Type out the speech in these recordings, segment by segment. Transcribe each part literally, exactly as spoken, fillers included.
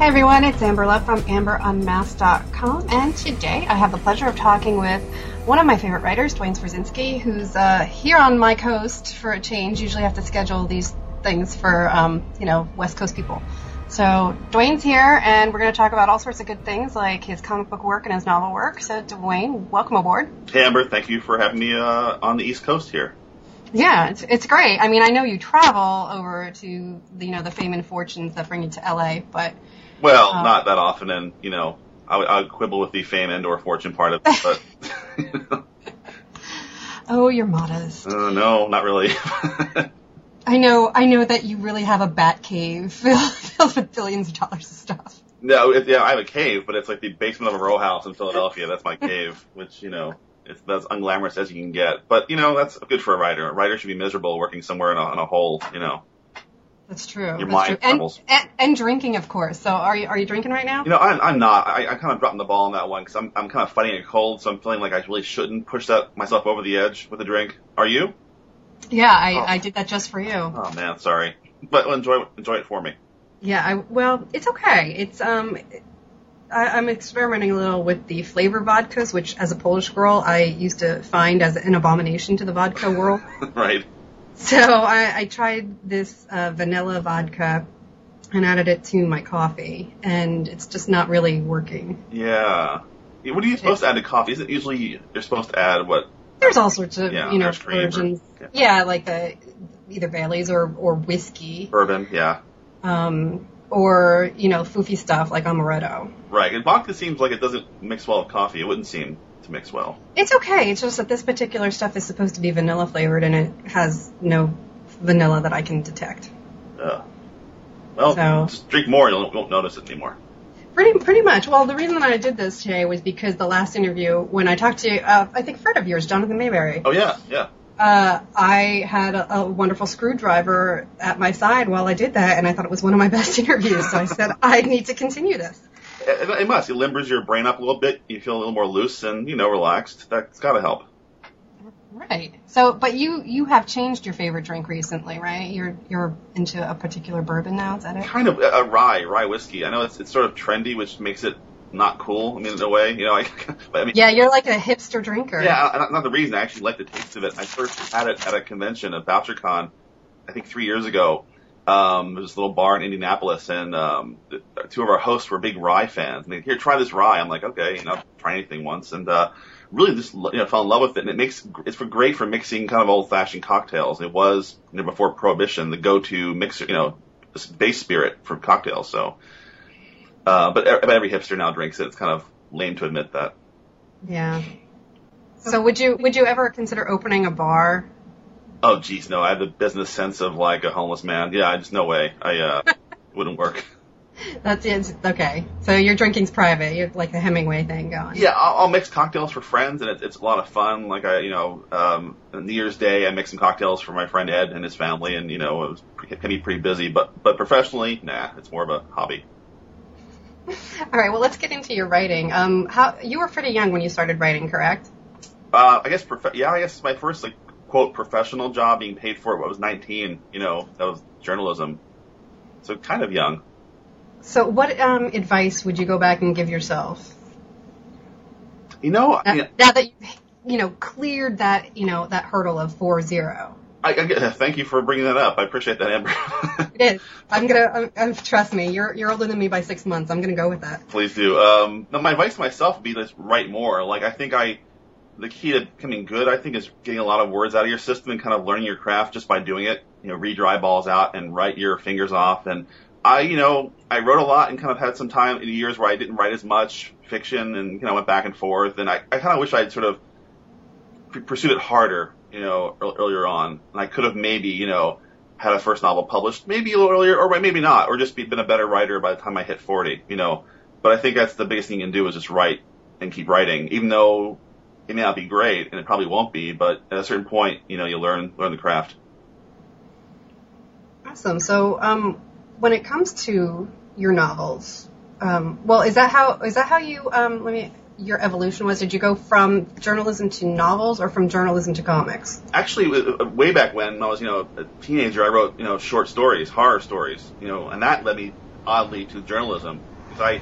Hey everyone, it's Amber Love from Amber Unmasked dot com, and today I have the pleasure of talking with one of my favorite writers, Duane Swierczynski, who's uh, here on my coast for a change. Usually I have to schedule these things for, um, you know, West Coast people. So Duane's here, and we're going to talk about all sorts of good things, like his comic book work and his novel work. So Duane, welcome aboard. Hey Amber, thank you for having me uh, on the East Coast here. Yeah, it's it's great. I mean, I know you travel over to, you know, the fame and fortunes that bring you to L A, but... Well, um, not that often, and, you know, I would, I would quibble with the fame and or fortune part of it, but... You know. Oh, you're modest. Uh, no, not really. I know I know that you really have a bat cave filled with billions of dollars of stuff. No, it, yeah, I have a cave, but it's like the basement of a row house in Philadelphia. That's my cave, which, you know... It's as unglamorous as you can get. But, you know, that's good for a writer. A writer should be miserable working somewhere in a, in a hole, you know. That's true. Your mind travels. And, and, and drinking, of course. So are you are you drinking right now? You know, I'm, I'm not. I, I'm kind of dropping the ball on that one because I'm, I'm kind of fighting a cold, so I'm feeling like I really shouldn't push that myself over the edge with a drink. Are you? Yeah, I, oh. I did that just for you. Oh, man, sorry. But enjoy, enjoy it for me. Yeah, I, well, it's okay. It's... um. I, I'm experimenting a little with the flavor vodkas, which, as a Polish girl, I used to find as an abomination to the vodka world. Right. So I, I tried this uh, vanilla vodka and added it to my coffee, and it's just not really working. Yeah. What are you supposed it's, to add to coffee? Isn't usually you're supposed to add what? There's all sorts of yeah, you know versions. Yeah. yeah, like a, either Baileys or or whiskey. Bourbon. Yeah. Um. Or, you know, foofy stuff like amaretto. Right. And vodka seems like it doesn't mix well with coffee. It wouldn't seem to mix well. It's okay. It's just that this particular stuff is supposed to be vanilla flavored, and it has no vanilla that I can detect. Uh, well, so, just drink more and you won't notice it anymore. Pretty pretty much. Well, the reason that I did this today was because the last interview, when I talked to, uh, I think, friend of yours, Jonathan Maberry. Oh, yeah, yeah. Uh, I had a, a wonderful screwdriver at my side while I did that, and I thought it was one of my best interviews, so I said, I need to continue this. It, it must. It limbers your brain up a little bit. You feel a little more loose and, you know, relaxed. That's got to help. Right. So, but you, you have changed your favorite drink recently, right? You're you're into a particular bourbon now, is that it? Kind of a rye, rye whiskey. I know it's it's sort of trendy, which makes it not cool. I mean, in a way, you know. I, I mean, yeah, you're like a hipster drinker. Yeah, not, not the reason. I actually like the taste of it. I first had it at a convention, a Bouchercon, I think three years ago. Um, there was a little bar in Indianapolis, and um, two of our hosts were big rye fans. And they here, try this rye. I'm like, okay, you know, try anything once, and uh, really just you know fell in love with it. And it makes it's for great for mixing kind of old fashioned cocktails. It was you know, before Prohibition the go to mixer, you know, base spirit for cocktails. So. Uh, but every hipster now drinks it. It's kind of lame to admit that. Yeah. So would you would you ever consider opening a bar? Oh, geez, no. I have the business sense of like a homeless man. Yeah, just no way. I uh, wouldn't work. That's it. Okay. So your drinking's private. You're like the Hemingway thing going. Yeah, I'll, I'll mix cocktails for friends, and it's, it's a lot of fun. Like I, you know, um, New Year's Day, I mixed some cocktails for my friend Ed and his family, and you know, it was it can be pretty busy. But but professionally, nah, it's more of a hobby. All right, well, let's get into your writing. Um, how you were pretty young when you started writing, correct? Uh, I guess, prof- yeah, I guess my first, like, quote, professional job being paid for it when I was nineteen, you know, that was journalism. So kind of young. So what um, advice would you go back and give yourself? You know, now, I mean, now that you, you know, cleared that, you know, that hurdle of four zero. I, I, thank you for bringing that up. I appreciate that, Amber. It is. I'm gonna I'm, trust me. You're you're older than me by six months. I'm gonna go with that. Please do. Um, now my advice to myself would be to write more. Like I think I, the key to becoming good, I think, is getting a lot of words out of your system and kind of learning your craft just by doing it. You know, read your eyeballs out and write your fingers off. And I, you know, I wrote a lot and kind of had some time in years where I didn't write as much fiction and you know went back and forth. And I I kind of wish I'd sort of pursued it harder. You know, earlier on, and I could have maybe, you know, had a first novel published, maybe a little earlier, or maybe not, or just be, been a better writer by the time I hit forty, you know. But I think that's the biggest thing you can do is just write and keep writing, even though it may not be great, and it probably won't be, but at a certain point, you know, you learn learn the craft. Awesome. So um, when it comes to your novels, um, well, is that how is that how you, um, let me... your evolution was? Did you go from journalism to novels or from journalism to comics? Actually, way back when I was, you know, a teenager, I wrote, you know, short stories, horror stories, you know, and that led me oddly to journalism. because I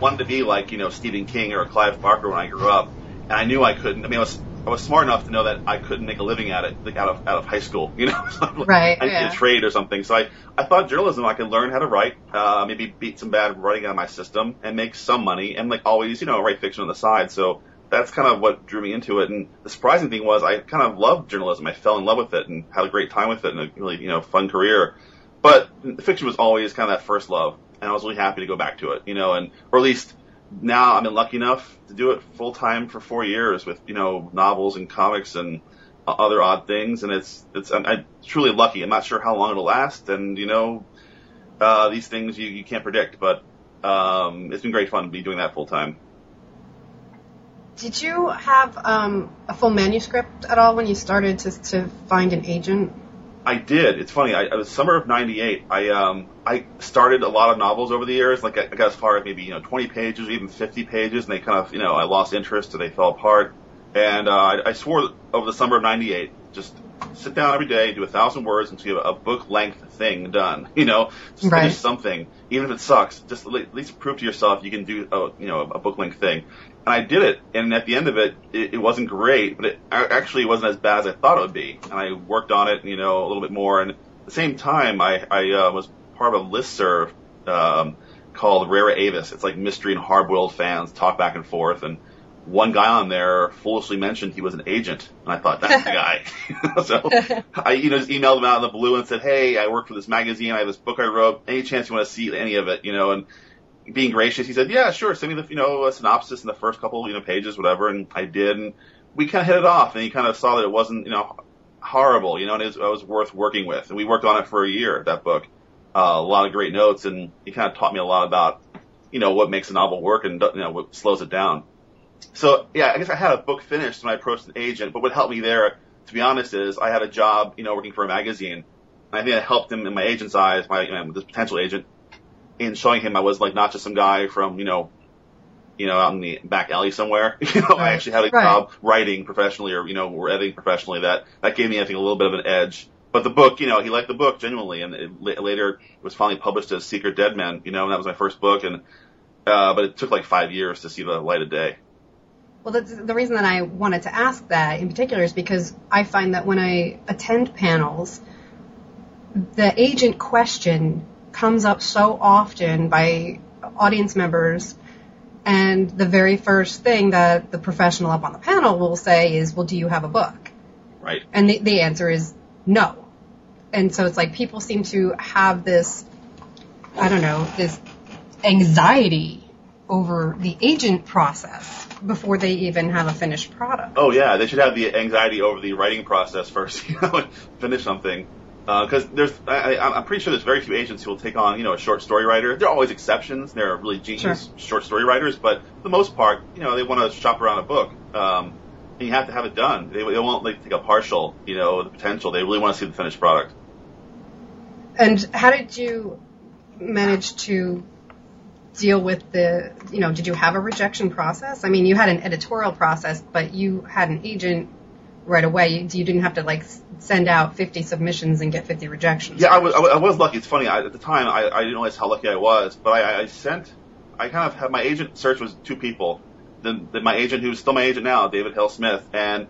wanted to be like, you know, Stephen King or Clive Barker when I grew up, and I knew I couldn't. I mean, I was I was smart enough to know that I couldn't make a living at it, like out of out of high school, you know, so like, right? I yeah. needed a trade or something. So I, I thought journalism, I could learn how to write, uh, maybe beat some bad writing out of my system and make some money, and like always, you know, write fiction on the side. So that's kind of what drew me into it. And the surprising thing was I kind of loved journalism. I fell in love with it and had a great time with it and a really, you know, fun career. But fiction was always kind of that first love, and I was really happy to go back to it, you know, and or at least now I've been lucky enough to do it full time for four years with, you know, novels and comics and other odd things, and it's it's I'm, I'm truly lucky. I'm not sure how long it'll last, and you know, uh, these things you, you can't predict, but um, it's been great fun to be doing that full time. Did you have um, a full manuscript at all when you started to to find an agent? I did. It's funny. I, I was summer of ninety-eight. I um I started a lot of novels over the years. Like I, I got as far as maybe you know twenty pages or even fifty pages, and they kind of you know I lost interest or they fell apart. And uh, I, I swore over the summer of ninety-eight, just sit down every day, do a thousand words, and to get a book length thing done. You know, just right. finish something, even if it sucks. Just at least prove to yourself you can do a, you know a book length thing. And I did it, and at the end of it, it, it wasn't great, but it actually wasn't as bad as I thought it would be. And I worked on it, you know, a little bit more. And at the same time, I, I uh, was part of a listserv um, called Rare Avis. It's like mystery and hard-boiled fans talk back and forth. And one guy on there foolishly mentioned he was an agent, and I thought, that's the guy. So I you know, just emailed him out of the blue and said, hey, I work for this magazine. I have this book I wrote. Any chance you want to see any of it, you know, and being gracious, he said, yeah, sure, send me the, you know, a synopsis in the first couple, you know, pages, whatever, and I did, and we kind of hit it off, and he kind of saw that it wasn't, you know, horrible, you know, and it was, it was worth working with, and we worked on it for a year, that book, uh, a lot of great notes, and he kind of taught me a lot about, you know, what makes a novel work and, you know, what slows it down. So, yeah, I guess I had a book finished when I approached an agent, but what helped me there, to be honest, is I had a job, you know, working for a magazine, and I think that helped him in my agent's eyes, my, you know, this potential agent, in showing him I was like not just some guy from, you know, you know, out in the back alley somewhere. You know, right. I actually had a right. job writing professionally or, you know, or editing professionally. That, that gave me, I think, a little bit of an edge. But the book, you know, he liked the book genuinely. And it, later it was finally published as Secret Dead Men, you know, and that was my first book. And uh, but it took like five years to see the light of day. Well, that's the reason that I wanted to ask that in particular is because I find that when I attend panels, the agent question comes up so often by audience members, and the very first thing that the professional up on the panel will say is, well, do you have a book? Right. And the, the answer is no. And so it's like people seem to have this, I don't know, this anxiety over the agent process before they even have a finished product. Oh, yeah. They should have the anxiety over the writing process first, you know, finish something. Because uh, there's, I, I'm pretty sure there's very few agents who will take on, you know, a short story writer. There are always exceptions. There are really genius sure. short story writers, but for the most part, you know, they want to shop around a book, um, and you have to have it done. They, they won't like take a partial, you know, the potential. They really want to see the finished product. And how did you manage to deal with the, you know, did you have a rejection process? I mean, you had an editorial process, but you had an agent right away. You, you didn't have to like send out fifty submissions and get fifty rejections. Yeah, I was, I was lucky. It's funny. I, at the time, I, I didn't realize how lucky I was, but I, I sent, I kind of had my agent search was two people. Then the, my agent, who's still my agent now, David Hill Smith, and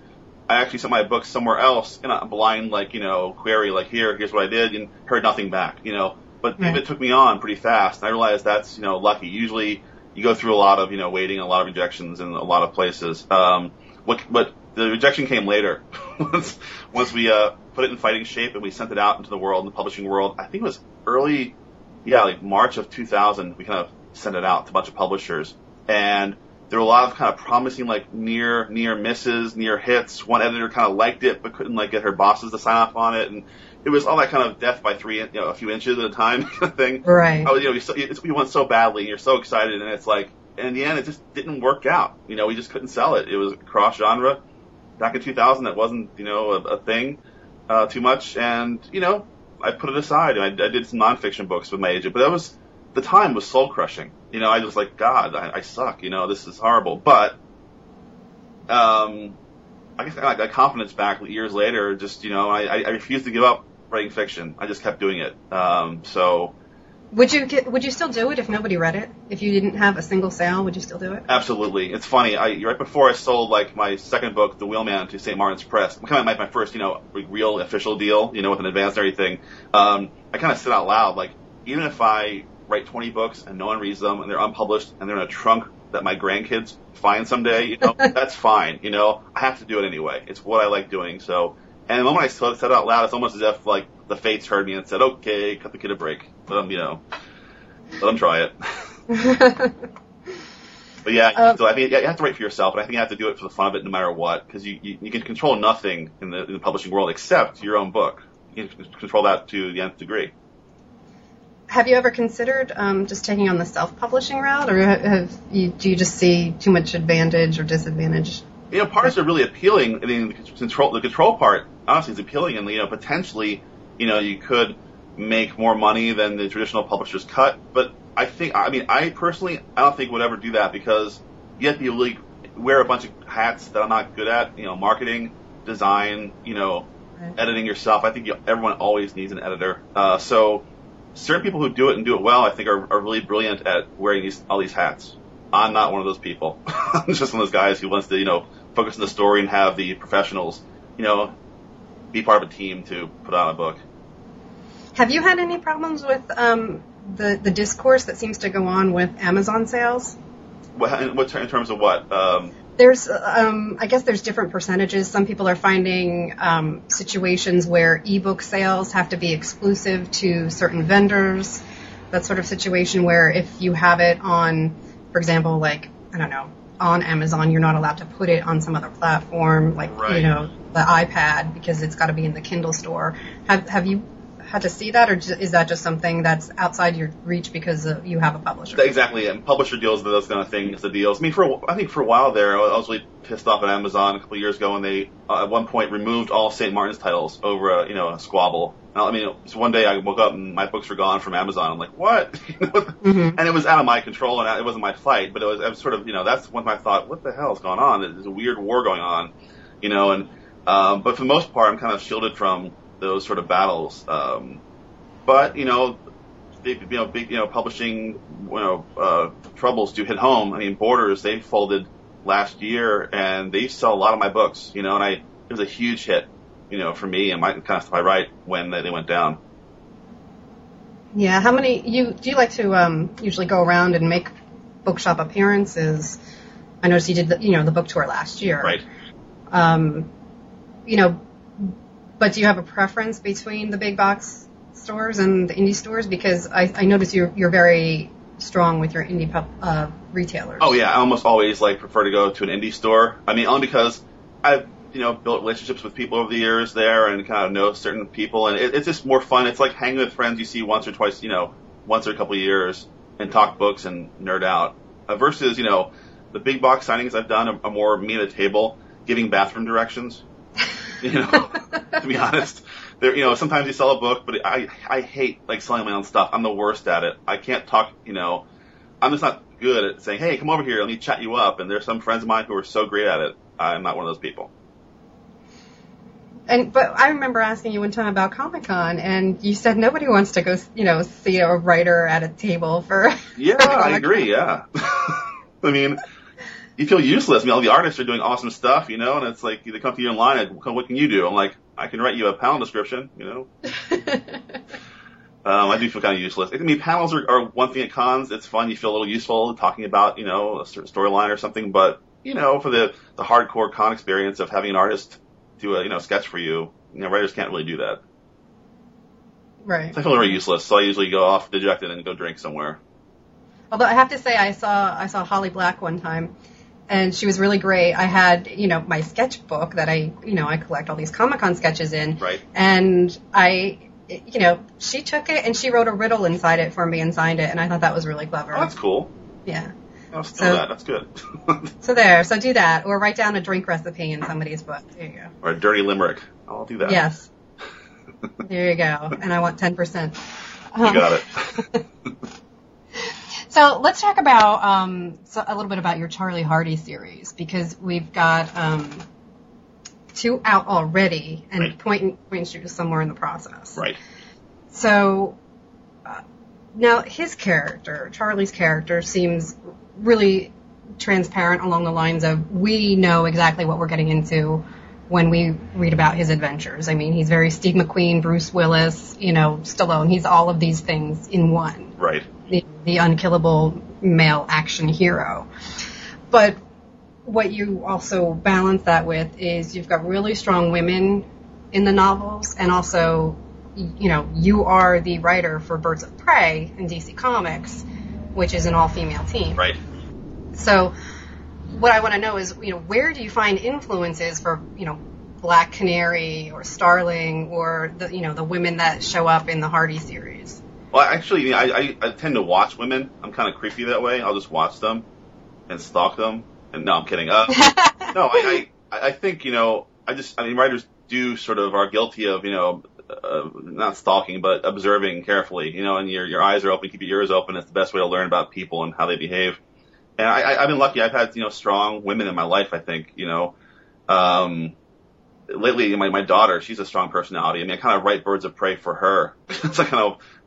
I actually sent my book somewhere else in a blind, like, you know, query, like, here, here's what I did, and heard nothing back, you know. But right. David took me on pretty fast, and I realized that's, you know, lucky. Usually you go through a lot of, you know, waiting, a lot of rejections in a lot of places. Um, what, what, The rejection came later. once, once we uh, put it in fighting shape and we sent it out into the world, in the publishing world, I think it was early, yeah, like March of two thousand, we kind of sent it out to a bunch of publishers. And there were a lot of kind of promising, like, near near misses, near hits. One editor kind of liked it but couldn't, like, get her bosses to sign off on it. And it was all that kind of death by three, you know, a few inches at a time kind of thing. Right. I was, you know, you, so, it's, you want so badly, and you're so excited, and it's like, and in the end, it just didn't work out. You know, we just couldn't sell it. It was cross-genre. Back in two thousand, that wasn't, you know, a, a thing uh, too much. And, you know, I put it aside. And I, I did some nonfiction books with my agent. But that was, the time was soul-crushing. You know, I was like, God, I, I suck. You know, this is horrible. But um, I guess I got confidence back years later. Just, you know, I, I refused to give up writing fiction. I just kept doing it. Um, so Would you get, would you still do it if nobody read it? If you didn't have a single sale, would you still do it? Absolutely. It's funny. I, right before I sold like my second book, The Wheelman, to Saint Martin's Press, kind of like my first, you know, real official deal, you know, with an advance and everything. Um, I kind of said out loud, like, even if I write twenty books and no one reads them and they're unpublished and they're in a trunk that my grandkids find someday, you know, that's fine. You know, I have to do it anyway. It's what I like doing. So, and the moment I said it out loud, it's almost as if like the fates heard me and said, "Okay, cut the kid a break. Let him, you know, let him try it." But yeah, um, so I mean, you have to write for yourself, and I think you have to do it for the fun of it, no matter what, because you, you you can control nothing in the in the publishing world except your own book. You can control that to the nth degree. Have you ever considered um, just taking on the self-publishing route, or have you, do you just see too much advantage or disadvantage? You know, parts are really appealing. I mean, the control, the control part, honestly, is appealing, and you know, potentially, you know, you could make more money than the traditional publishers cut. But I think, I mean, I personally, I don't think would ever do that because you have to be really wear a bunch of hats that I'm not good at. You know, marketing, design, you know, right. Editing yourself. I think you, everyone always needs an editor. Uh, so. Certain people who do it and do it well, I think, are, are really brilliant at wearing these, all these hats. I'm not one of those people. I'm just one of those guys who wants to, you know, focus on the story and have the professionals, you know, be part of a team to put out a book. Have you had any problems with um, the the discourse that seems to go on with Amazon sales? What in, what, in terms of what? Um, there's, um, I guess, there's different percentages. Some people are finding um, situations where ebook sales have to be exclusive to certain vendors. That sort of situation where if you have it on, for example, like I don't know, on Amazon, you're not allowed to put it on some other platform, like right. you know, the iPad, because it's got to be in the Kindle store. Have Have you had to see that, or is that just something that's outside your reach because of, you have a publisher? Exactly, and publisher deals those kind of things. The deals. I mean, for a, I think for a while there, I was really pissed off at Amazon a couple of years ago when they uh, at one point removed all Saint Martin's titles over a, you know a squabble. I mean, so one day I woke up and my books were gone from Amazon. I'm like, what? Mm-hmm. And it was out of my control, and it wasn't my fight, but it was, it was sort of you know that's one time I thought, what the hell is going on? There's a weird war going on, you know. And um, but for the most part, I'm kind of shielded from those sort of battles, um, but you know, big, you know, big, you know, publishing, you know, uh, troubles do hit home. I mean, Borders, they folded last year, and they sell a lot of my books, you know, and I it was a huge hit, you know, for me and my kind of stuff I write when they, they went down. Yeah, how many you do you like to um, usually go around and make bookshop appearances? I noticed you did, the, you know, the book tour last year, right? Um, you know. But do you have a preference between the big box stores and the indie stores? Because I, I notice you're, you're very strong with your indie pub, uh, retailers. Oh yeah, I almost always like prefer to go to an indie store. I mean, only because I've you know built relationships with people over the years there, and kind of know certain people, and it, it's just more fun. It's like hanging with friends you see once or twice, you know, once or a couple of years, and talk books and nerd out. Uh, versus you know the big box signings I've done are, are more me at the table giving bathroom directions. You know, to be honest, there. You know, sometimes you sell a book, but I I hate like selling my own stuff. I'm the worst at it. I can't talk. You know, I'm just not good at saying, "Hey, come over here. Let me chat you up." And there's some friends of mine who are so great at it. I'm not one of those people. And but I remember asking you one time about Comic-Con, and you said nobody wants to go, you know, see a writer at a table for. Yeah, for I agree. Yeah, I mean. You feel useless. I mean, all the artists are doing awesome stuff, you know, and it's like they come to you online and what can you do? I'm like, I can write you a panel description, you know. um, I do feel kind of useless. I mean, panels are, are one thing at cons. It's fun. You feel a little useful talking about, you know, a certain storyline or something. But, you know, for the, the hardcore con experience of having an artist do a, you know, sketch for you, you know, writers can't really do that. Right. So I feel very useless. So I usually go off dejected and go drink somewhere. Although I have to say I saw I saw Holly Black one time. And she was really great. I had, you know, my sketchbook that I, you know, I collect all these Comic-Con sketches in. Right. And I, you know, she took it and she wrote a riddle inside it for me and signed it. And I thought that was really clever. Oh, that's cool. Yeah. I'll steal so, that. That's good. So there. So do that. Or write down a drink recipe in somebody's book. There you go. Or a dirty limerick. I'll do that. Yes. There you go. And I want ten percent. Um, you got it. So let's talk about um, so a little bit about your Charlie Hardy series, because we've got um, two out already, and right. Point and Shoot is somewhere in the process. Right. So uh, Now, his character, Charlie's character, seems really transparent along the lines of, we know exactly what we're getting into when we read about his adventures. I mean, he's very Steve McQueen, Bruce Willis, you know, Stallone. He's all of these things in one. Right. The, the unkillable male action hero. But what you also balance that with is you've got really strong women in the novels, and also, you know, you are the writer for Birds of Prey in D C Comics, which is an all-female team. Right. So what I want to know is, you know, where do you find influences for, you know, Black Canary or Starling or, the, you know, the women that show up in the Hardy series? Well, actually, I, I, I tend to watch women. I'm kind of creepy that way. I'll just watch them and stalk them. And no, I'm kidding. Uh, no, I, I, I think, you know, I just, I mean, writers do sort of are guilty of, you know, uh, not stalking, but observing carefully, you know, and your your eyes are open, keep your ears open. It's the best way to learn about people and how they behave. And I, I, I've been lucky. I've had, you know, strong women in my life, I think, you know. Um, lately, my, my daughter, she's a strong personality. I mean, I kind of write Birds of Prey for her. So I kind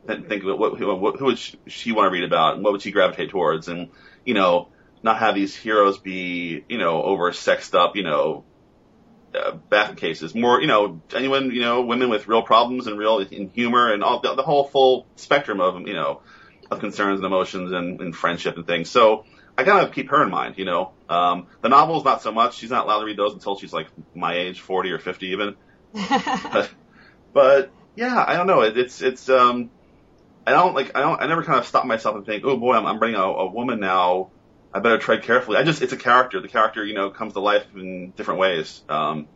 of think, what, who, who would she, she want to read about? And what would she gravitate towards? And, you know, not have these heroes be, you know, over-sexed up, you know, uh, bath cases. More, you know, genuine, you know, women with real problems and real and humor and all the, the whole full spectrum of, you know, of concerns and emotions and, and friendship and things. So I kind of keep her in mind, you know. Um, the novels, not so much. She's not allowed to read those until she's, like, my age, forty or fifty even. but, but, yeah, I don't know. It, it's, it's, um, I don't, like, I don't, I never kind of stop myself and think, oh, boy, I'm, I'm reading a, a woman now. I better tread carefully. I just, it's a character. The character, you know, comes to life in different ways. Um,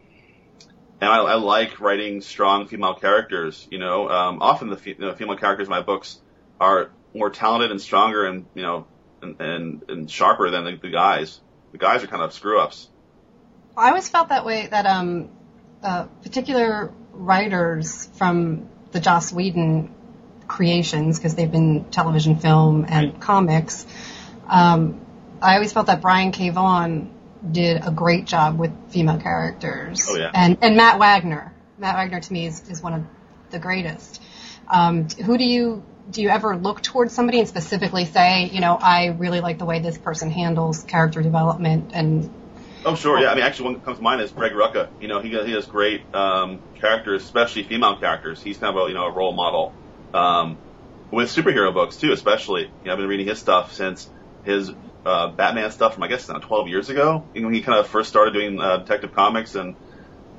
and I, I like writing strong female characters, you know. Um, often the fe- you know, female characters in my books are more talented and stronger and, you know, and, and, and sharper than the, the guys. The guys are kind of screw-ups. I always felt that way, that um, uh, particular writers from the Joss Whedon creations, because they've been television, film, and right. comics, um, I always felt that Brian K. Vaughan did a great job with female characters. Oh, yeah. And, and Matt Wagner. Matt Wagner, to me, is, is one of the greatest. Um, who do you, do you ever look towards somebody and specifically say, you know, I really like the way this person handles character development and... Oh, sure, yeah. I mean, actually, one that comes to mind is Greg Rucka. You know, he, he has great um, characters, especially female characters. He's kind of a, you know, a role model. Um, with superhero books, too, especially. You know, I've been reading his stuff since his... Uh, Batman stuff from, I guess, now twelve years ago. You know, he kind of first started doing uh, Detective Comics and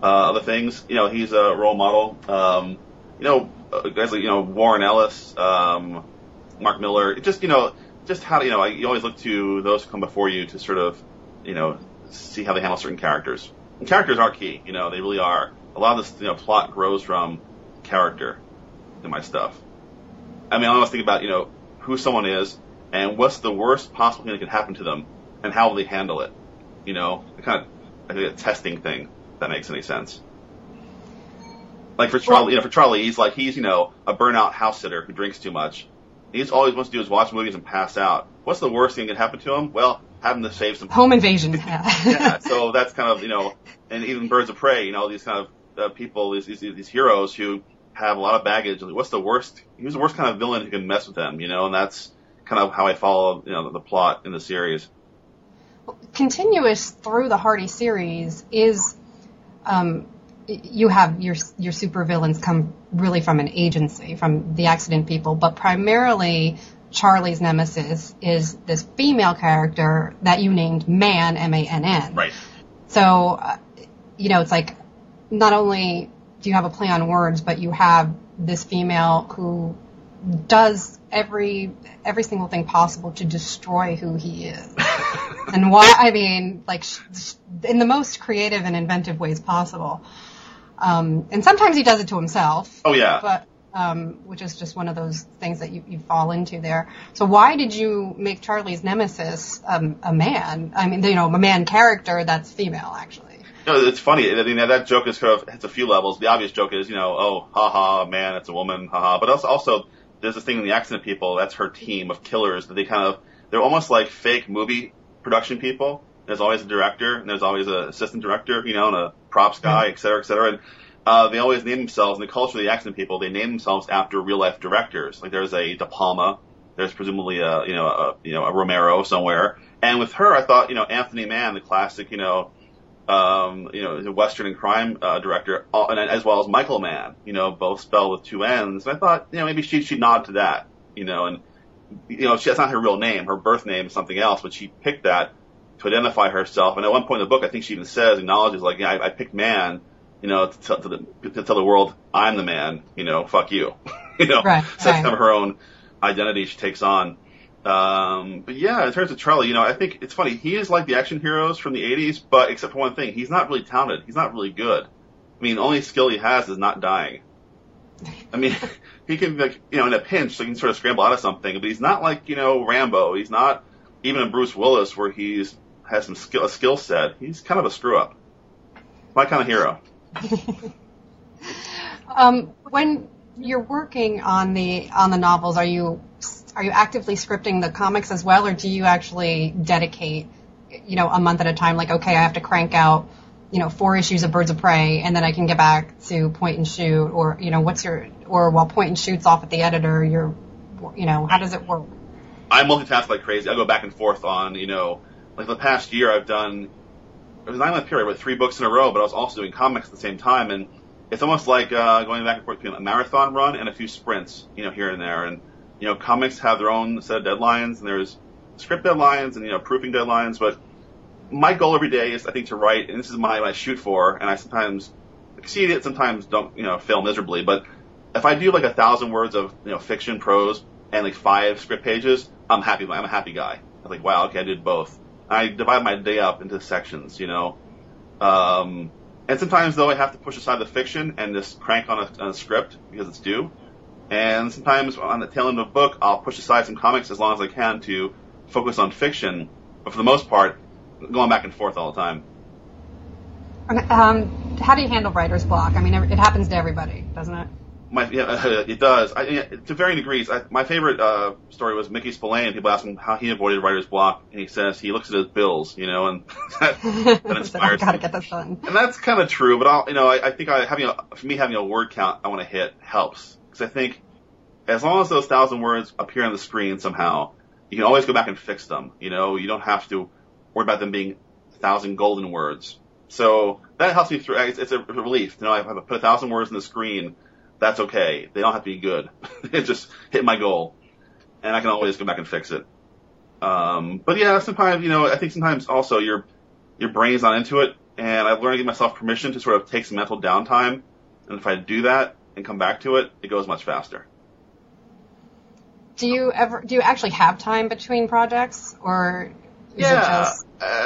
uh, other things. You know, he's a role model. Um, you know, guys like, you know, Warren Ellis, um, Mark Miller. Just, you know, just how, you know, you always look to those who come before you to sort of, you know, see how they handle certain characters. And characters are key. You know, they really are. A lot of this, you know, plot grows from character in my stuff. I mean, I always think about, you know, who someone is, and what's the worst possible thing that could happen to them, and how will they handle it? You know, kind of like a testing thing, if that makes any sense. Like for Charlie, you know, for Charlie, he's like, he's, you know, a burnout house sitter who drinks too much. He's all he wants to do is watch movies and pass out. What's the worst thing that could happen to him? Well, having to save some... Home invasion. Yeah, so that's kind of, you know, and even Birds of Prey, you know, these kind of uh, people, these, these these heroes who have a lot of baggage. Like, what's the worst, who's the worst kind of villain who can mess with them, you know, and that's kind of how I follow, you know, the plot in the series. Continuous through the Hardy series is, um, you have your your supervillains come really from an agency, from the Accident people, but primarily Charlie's nemesis is this female character that you named Man, M A N N. Right. So, uh, you know, it's like not only do you have a play on words, but you have this female who does every every single thing possible to destroy who he is. And why, I mean, like, sh- sh- in the most creative and inventive ways possible. Um, and sometimes he does it to himself. Oh, yeah. But, um, which is just one of those things that you, you fall into there. So why did you make Charlie's nemesis um, a man? I mean, you know, a man character that's female, actually. No, it's funny. I mean, that joke is kind of, it's a few levels. The obvious joke is, you know, oh, haha, man, it's a woman, haha. But also, also there's this thing in the Accident people, that's her team of killers, that they kind of, they're almost like fake movie production people. There's always a director, and there's always an assistant director, you know, and a props guy, et cetera, et cetera. And Uh, they always name themselves, in the culture of the Accident people, they name themselves after real-life directors. Like, there's a De Palma, there's presumably a, you know, a, you know, a Romero somewhere. And with her, I thought, you know, Anthony Mann, the classic, you know, um, you know, the Western and crime uh, director, and as well as Michael Mann, you know, both spelled with two N's. And I thought, you know, maybe she'd, she'd nod to that, you know, and, you know, she, that's not her real name. Her birth name is something else, but she picked that to identify herself. And at one point in the book, I think she even says, acknowledges, like, yeah, I, I picked Mann, you know, to, to, the, to tell the world, I'm the man, you know, fuck you. You know, right, so that's kind of her own identity she takes on. Um, but yeah, in terms of Charlie, you know, I think it's funny. He is like the action heroes from the eighties, but except for one thing, he's not really talented. He's not really good. I mean, the only skill he has is not dying. I mean, he can, like, you know, in a pinch, so he can sort of scramble out of something, but he's not like, you know, Rambo. He's not even a Bruce Willis where he's has some skill, a skill set. He's kind of a screw up. My kind of hero. um, when you're working on the on the novels, are you are you actively scripting the comics as well, or do you actually dedicate, you know, a month at a time? Like, okay, I have to crank out, you know, four issues of Birds of Prey, and then I can get back to Point and Shoot, or you know, what's your or while Point and Shoot's off at the editor, you're, you know, how does it work? I multitask like crazy. I go back and forth on, you know, like the past year I've done. It was a nine-month period with three books in a row, but I was also doing comics at the same time, and it's almost like uh, going back and forth between a marathon run and a few sprints, you know, here and there. And you know, comics have their own set of deadlines, and there's script deadlines and you know, proofing deadlines. But my goal every day is, I think, to write, and this is my what I shoot for, and I sometimes exceed it, sometimes don't, you know, fail miserably. But if I do like a thousand words of you know, fiction, prose, and like five script pages, I'm happy. I'm a happy guy. I'm like, wow, okay, I did both. I divide my day up into sections, you know. Um, and sometimes, though, I have to push aside the fiction and just crank on a, on a script because it's due. And sometimes on the tail end of a book, I'll push aside some comics as long as I can to focus on fiction. But for the most part, going back and forth all the time. Um, how do you handle writer's block? I mean, it happens to everybody, doesn't it? My, yeah, it does. I, yeah, to varying degrees. I, my favorite uh, story was Mickey Spillane. People asked him how he avoided writer's block, and he says he looks at his bills, you know, and that, that inspires. I gotta get this done. And that's kind of true, but I'll, you know, I, I think I, having a, for me having a word count I want to hit helps, because I think as long as those thousand words appear on the screen somehow, you can always go back and fix them. You know, you don't have to worry about them being a thousand golden words. So that helps me through. It's, it's a relief. You know, I have to put a thousand words on the screen. That's okay. They don't have to be good. It just hit my goal, and I can always go back and fix it. Um, but yeah, sometimes you know, I think sometimes also your your brain's not into it, and I've learned to give myself permission to sort of take some mental downtime. And if I do that and come back to it, it goes much faster. Do you ever? Do you actually have time between projects, or is yeah, it just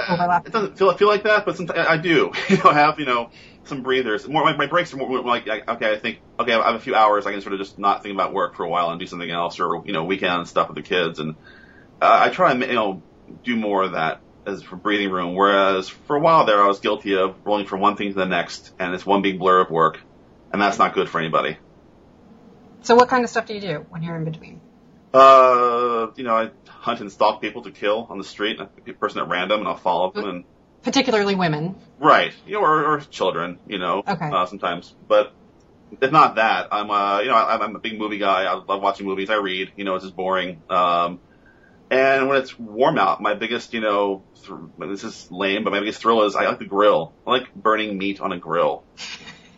overlapping? Uh, it doesn't feel feel like that, but sometimes I do. You know, I have you know. Some breathers. More, my, my breaks are more, more like, okay, I think, okay, I have a few hours. I can sort of just not think about work for a while and do something else, or, you know, weekend stuff with the kids. And uh, I try and, you know, do more of that as for breathing room. Whereas for a while there, I was guilty of rolling from one thing to the next, and it's one big blur of work. And that's not good for anybody. So what kind of stuff do you do when you're in between? Uh, you know, I hunt and stalk people to kill on the street. I pick a person at random, and I'll follow them and... Particularly women. Right. You know, or, or children, you know, okay. uh, sometimes. But if not that, I'm a, you know, I, I'm a big movie guy. I love watching movies. I read, you know, it's just boring. Um, and when it's warm out, my biggest, you know, th- this is lame, but my biggest thrill is I like to grill. I like burning meat on a grill.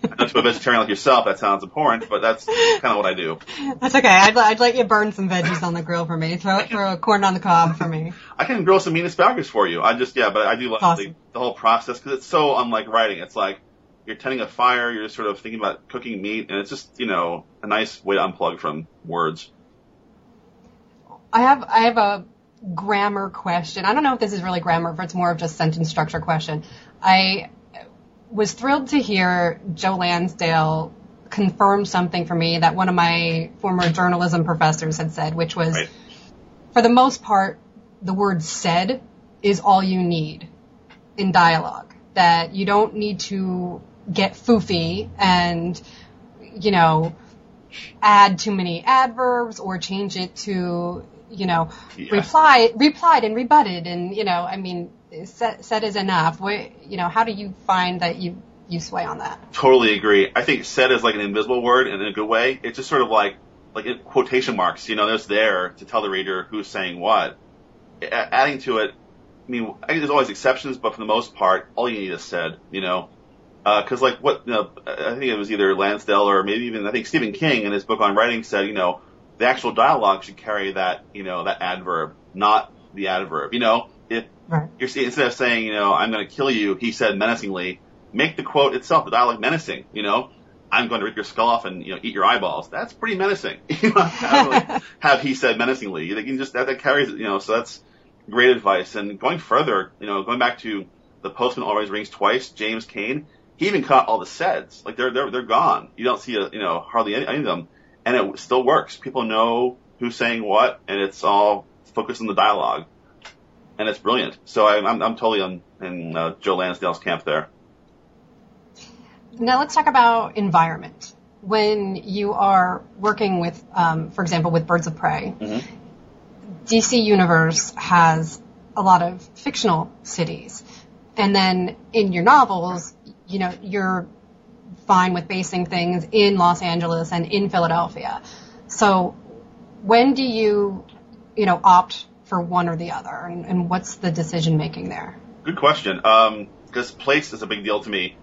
I know to a vegetarian like yourself, that sounds abhorrent, but that's kind of what I do. That's okay. I'd, I'd let you burn some veggies on the grill for me. Throw, throw a corn on the cob for me. I can grill some meat asparagus for you. I just, yeah, but I do like awesome. the, the whole process, because it's so unlike writing. It's like you're tending a fire, you're sort of thinking about cooking meat, and it's just, you know, a nice way to unplug from words. I have, I have a grammar question. I don't know if this is really grammar, but it's more of just sentence structure question. I... was thrilled to hear Joe Lansdale confirm something for me that one of my former journalism professors had said, which was, right. For the most part, the word said is all you need in dialogue, that you don't need to get foofy and, you know, add too many adverbs or change it to, you know, yeah. reply, replied and rebutted. And, you know, I mean, said is enough. You know, how do you find that you you sway on that. Totally agree. I think "said" is like an invisible word, and in a good way. It's just sort of like like in quotation marks. You know, there's there to tell the reader who's saying what. A- adding to it, I mean, I think there's always exceptions, but for the most part, all you need is "said." You know, because uh, like what you know, I think it was either Lansdale or maybe even I think Stephen King in his book on writing said, you know, the actual dialogue should carry that you know that adverb, not the adverb. You know, if right. you're instead of saying you know I'm going to kill you, he said menacingly. Make the quote itself, the dialogue, menacing. You know, I'm going to rip your skull off and you know eat your eyeballs. That's pretty menacing. You know, really have he said menacingly? You can just that, that carries. You know, so that's great advice. And going further, you know, going back to the postman always rings twice. James Cain, he even caught all the "said"s. Like they're they're they're gone. You don't see a, you know hardly any, any of them, and it still works. People know who's saying what, and it's all focused on the dialogue, and it's brilliant. So I, I'm I'm totally on in uh, Joe Lansdale's camp there. Now let's talk about environment. When you are working with, um, for example, with Birds of Prey, mm-hmm. D C Universe has a lot of fictional cities. And then in your novels, you know, you're fine with basing things in Los Angeles and in Philadelphia. So when do you, you know, opt for one or the other? And, and what's the decision making there? Good question. Um, because place is a big deal to me.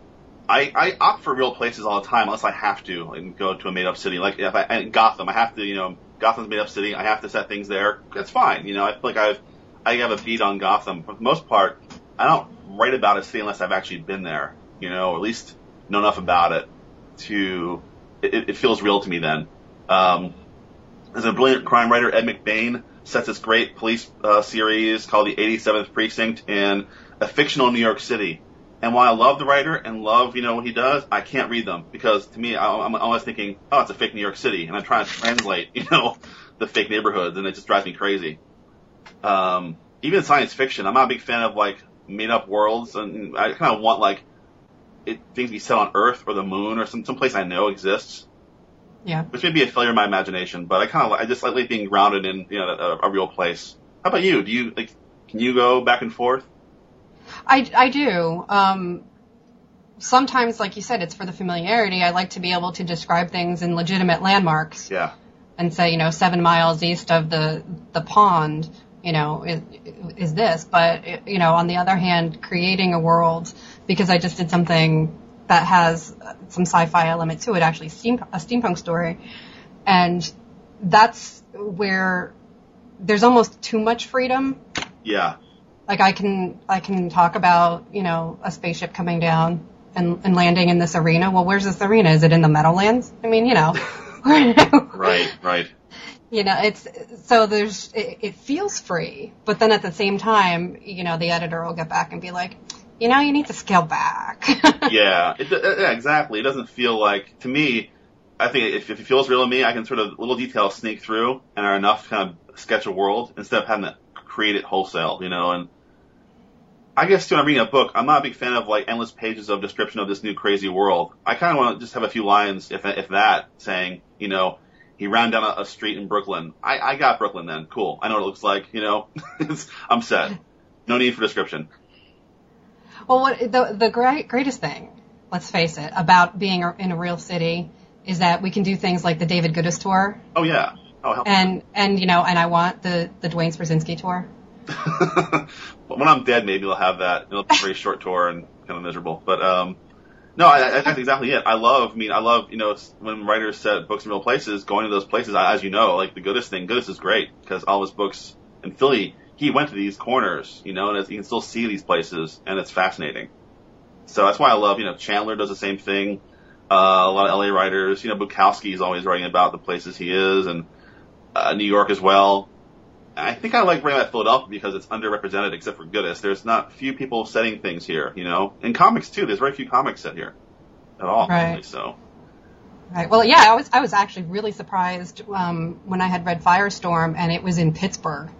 I, I opt for real places all the time unless I have to and go to a made-up city. Like if I and Gotham, I have to, you know, Gotham's a made-up city. I have to set things there. That's fine. You know, I feel like I've I have a beat on Gotham. For the most part, I don't write about a city unless I've actually been there. You know, or at least know enough about it to it, it feels real to me. Then, um, as a brilliant crime writer, Ed McBain sets this great police uh, series called The eighty-seventh Precinct in a fictional New York City. And while I love the writer and love, you know, what he does, I can't read them because to me, I'm always thinking, oh, it's a fake New York City. And I'm trying to translate, you know, the fake neighborhoods and it just drives me crazy. Um, even science fiction, I'm not a big fan of like made up worlds. And I kind of want like it, things to be set on Earth or the moon or some, some place I know exists. Yeah. Which may be a failure of my imagination, but I kind of, I just like being grounded in, you know, a, a real place. How about you? Do you like, can you go back and forth? I, I do. Um, sometimes, like you said, it's for the familiarity. I like to be able to describe things in legitimate landmarks. Yeah. And say, you know, seven miles east of the the pond, you know, is, is this. But, you know, on the other hand, creating a world, because I just did something that has some sci-fi element to it, actually steam, a steampunk story. And that's where there's almost too much freedom. Yeah. Like I can, I can talk about, you know, a spaceship coming down and, and landing in this arena. Well, where's this arena? Is it in the Meadowlands? I mean, you know. Right, right. You know, it's so there's it, it feels free, but then at the same time, you know, the editor will get back and be like, you know, you need to scale back. yeah, it, yeah, exactly. It doesn't feel like to me. I think if, if it feels real to me, I can sort of little details sneak through and are enough to kind of sketch a world instead of having to create it wholesale, you know. And I guess too, when I'm reading a book, I'm not a big fan of like endless pages of description of this new crazy world. I kind of want to just have a few lines, if if that, saying, you know, he ran down a, a street in Brooklyn. I, I got Brooklyn then. Cool. I know what it looks like. You know, it's, I'm set. No need for description. Well, what the the great, greatest thing, let's face it, about being in a real city is that we can do things like the David Goodis tour. Oh yeah. Oh, help and me. and you know, and I want the the Duane Swierczynski tour. When I'm dead, maybe they'll have that. It'll be a very short tour and kind of miserable. But um, no, I, I, that's exactly it. I love, I mean, I love, you know, when writers set books in real places, going to those places, as you know, like the Goodis thing. Goodis is great because all his books in Philly, he went to these corners, you know, and it's, you can still see these places, and it's fascinating. So that's why I love, you know, Chandler does the same thing. Uh, a lot of L A writers, you know, Bukowski is always writing about the places he is, and uh, New York as well. I think I like writing about Philadelphia because it's underrepresented, except for Goodis. There's not few people setting things here, you know. In comics too, there's very few comics set here at all. Right. So. Right. Well, yeah, I was I was actually really surprised um, when I had read Firestorm and it was in Pittsburgh.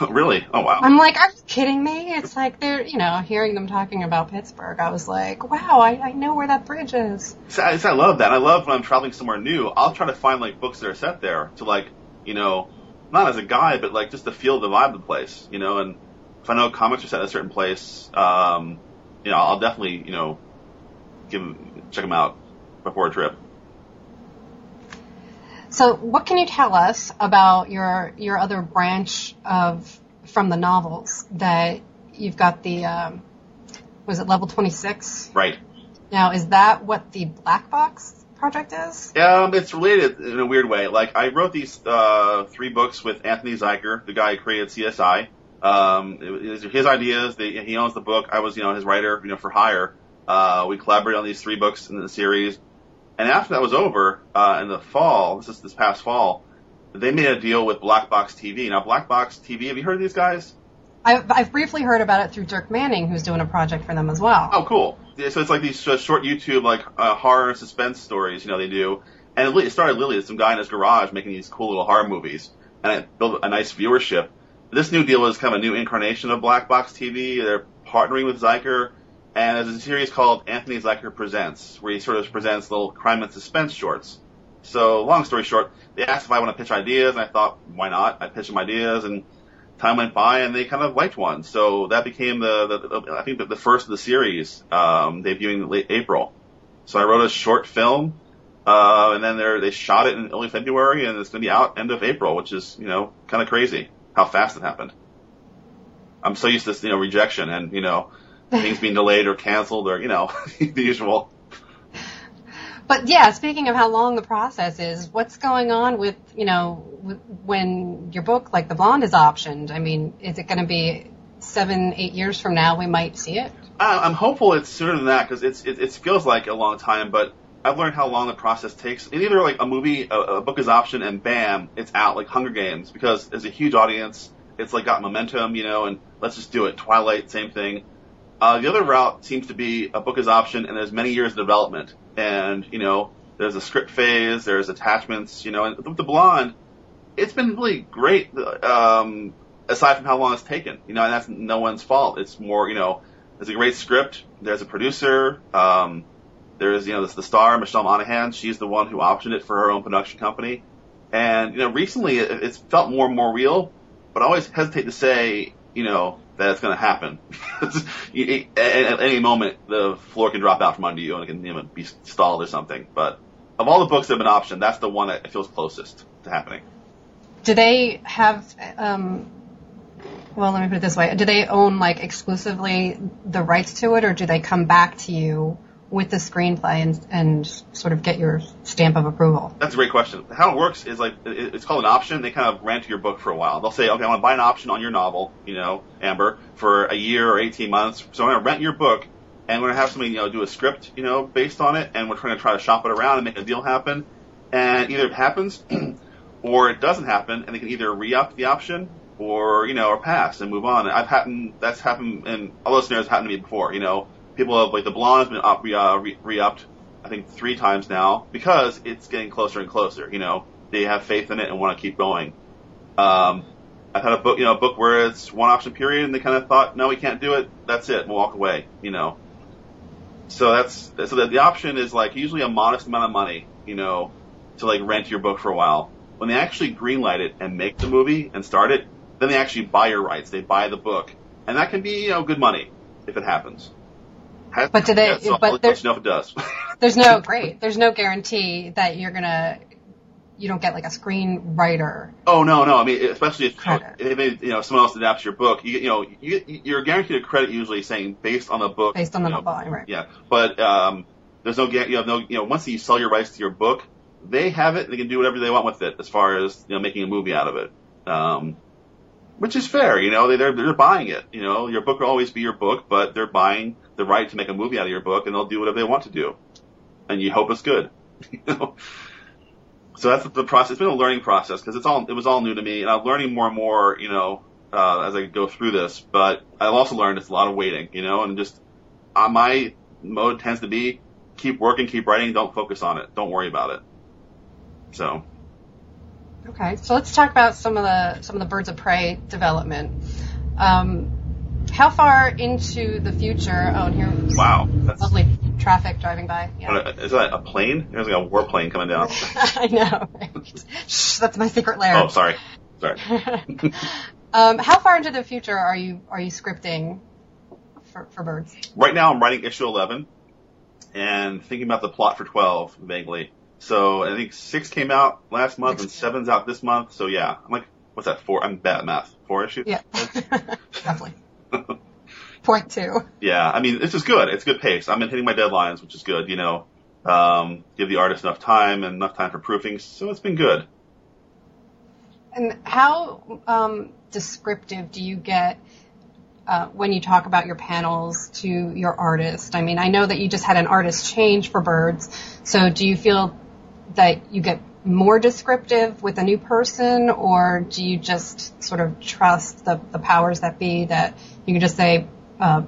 Really? Oh wow. I'm like, are you kidding me? It's like they're, you know, hearing them talking about Pittsburgh. I was like, wow, I, I know where that bridge is. So, I, so I love that. I love when I'm traveling somewhere new. I'll try to find like books that are set there to like, you know. Not as a guy, but like just to feel the vibe of the place, you know. And if I know comics are set at a certain place, um, you know, I'll definitely, you know, give check them out before a trip. So what can you tell us about your your other branch of from the novels that you've got the, um, was it Level twenty-six? Right. Now, is that what the Black Box project is? Um, it's related in a weird way. Like, I wrote these uh, three books with Anthony Zeiger, the guy who created C S I. Um, these are his ideas. They, he owns the book. I was, you know, his writer, you know, for hire. Uh, we collaborated on these three books in the series. And after that was over, uh, in the fall, this is this past fall, they made a deal with Black Box T V. Now, Black Box T V, have you heard of these guys? I've, I've briefly heard about it through Dirk Manning, who's doing a project for them as well. Oh, cool. Yeah, so it's like these uh, short YouTube, like, uh, horror suspense stories, you know, they do. And it started literally as some guy in his garage making these cool little horror movies. And it built a nice viewership. This new deal is kind of a new incarnation of Black Box T V. They're partnering with Zeiger. And there's a series called Anthony Zeiger Presents, where he sort of presents little crime and suspense shorts. So, long story short, they asked if I want to pitch ideas, and I thought, why not? I pitched them ideas, and time went by, and they kind of liked one. So that became, the, the, the I think, the, the first of the series, um, debuting in late April. So I wrote a short film, uh, and then they shot it in early February, and it's going to be out end of April, which is, you know, kind of crazy how fast it happened. I'm so used to this, you know, rejection, and, you know, things being delayed or canceled or, you know, the usual. But, yeah, speaking of how long the process is, what's going on with, you know, w- when your book, like The Blonde, is optioned? I mean, is it going to be seven, eight years from now we might see it? Uh, I'm hopeful it's sooner than that because it's, it, it feels like a long time, but I've learned how long the process takes. It's either, like, a movie, a, a book is optioned, and bam, it's out, like Hunger Games, because there's a huge audience. It's, like, got momentum, you know, and let's just do it. Twilight, same thing. Uh, the other route seems to be a book is optioned, and there's many years of development. And, you know, there's a script phase, there's attachments, you know. And with The Blonde, it's been really great, um, aside from how long it's taken. You know, and that's no one's fault. It's more, you know, there's a great script, there's a producer, um, there's, you know, there's the star, Michelle Monaghan. She's the one who optioned it for her own production company. And, you know, recently it, it's felt more and more real, but I always hesitate to say, you know, that it's going to happen. At any moment, the floor can drop out from under you and it can, you know, be stalled or something. But of all the books that have been optioned, that's the one that feels closest to happening. Do they have, um, well, let me put it this way. Do they own, like, exclusively the rights to it, or do they come back to you with the screenplay and, and sort of get your stamp of approval? That's a great question. How it works is, like, it's called an option. They kind of rent your book for a while. They'll say, okay, I want to buy an option on your novel, you know, Amber, for a year or eighteen months. So I'm going to rent your book, and we're going to have somebody, you know, do a script, you know, based on it, and we're trying to try to shop it around and make a deal happen. And either it happens or it doesn't happen, and they can either re-up the option or, you know, or pass and move on. And I've happened, that's happened, and all those scenarios happened to me before, you know. People have, like, The Blonde has been up, uh, re- re-upped, I think, three times now, because it's getting closer and closer, you know. They have faith in it and want to keep going. Um, I've had a book, you know, a book where it's one option period, and they kind of thought, no, we can't do it, that's it, we'll walk away, you know. So that's, so the, the option is, like, usually a modest amount of money, you know, to, like, rent your book for a while. When they actually greenlight it and make the movie and start it, then they actually buy your rights, they buy the book. And that can be, you know, good money, if it happens. But do they? Yeah, so but there's no. It does. There's no great. There's no guarantee that you're gonna. You don't get, like, a screenwriter. Oh no, no. I mean, especially if, if you know someone else adapts your book, you, you know, you, you're guaranteed a credit usually, saying based on the book. Based on the book, right? Yeah, but um, there's no you have no you know once you sell your rights to your book, they have it. They can do whatever they want with it as far as, you know, making a movie out of it. Um, Which is fair, you know, they, they're, they're buying it. You know, your book will always be your book, but they're buying the right to make a movie out of your book, and they'll do whatever they want to do. And you hope it's good. You know? So that's the process. It's been a learning process, because it's all, it was all new to me, and I'm learning more and more, you know, uh, as I go through this. But I've also learned it's a lot of waiting, you know, and just uh, my mode tends to be keep working, keep writing, don't focus on it. Don't worry about it. So... Okay, so let's talk about some of the some of the Birds of Prey development. Um, how far into the future? Oh, and here. Wow, that's lovely traffic driving by. Yeah. What, is that a plane? There's like a warplane coming down. I know. Right? Shh, that's my secret lair. Oh, sorry, sorry. um, how far into the future are you are you scripting for, for Birds? Right now, I'm writing issue eleven, and and thinking about the plot for twelve vaguely. So I think six came out last month and seven's out this month. So yeah, I'm like, what's that? Four? I'm bad at math. Four issues? Yeah. Definitely. Point two. Yeah. I mean, this is good. It's good pace. I've been hitting my deadlines, which is good. You know, um, give the artist enough time and enough time for proofing. So it's been good. And how um, descriptive do you get uh, when you talk about your panels to your artist? I mean, I know that you just had an artist change for Birds. So do you feel that you get more descriptive with a new person, or do you just sort of trust the, the powers that be that you can just say uh,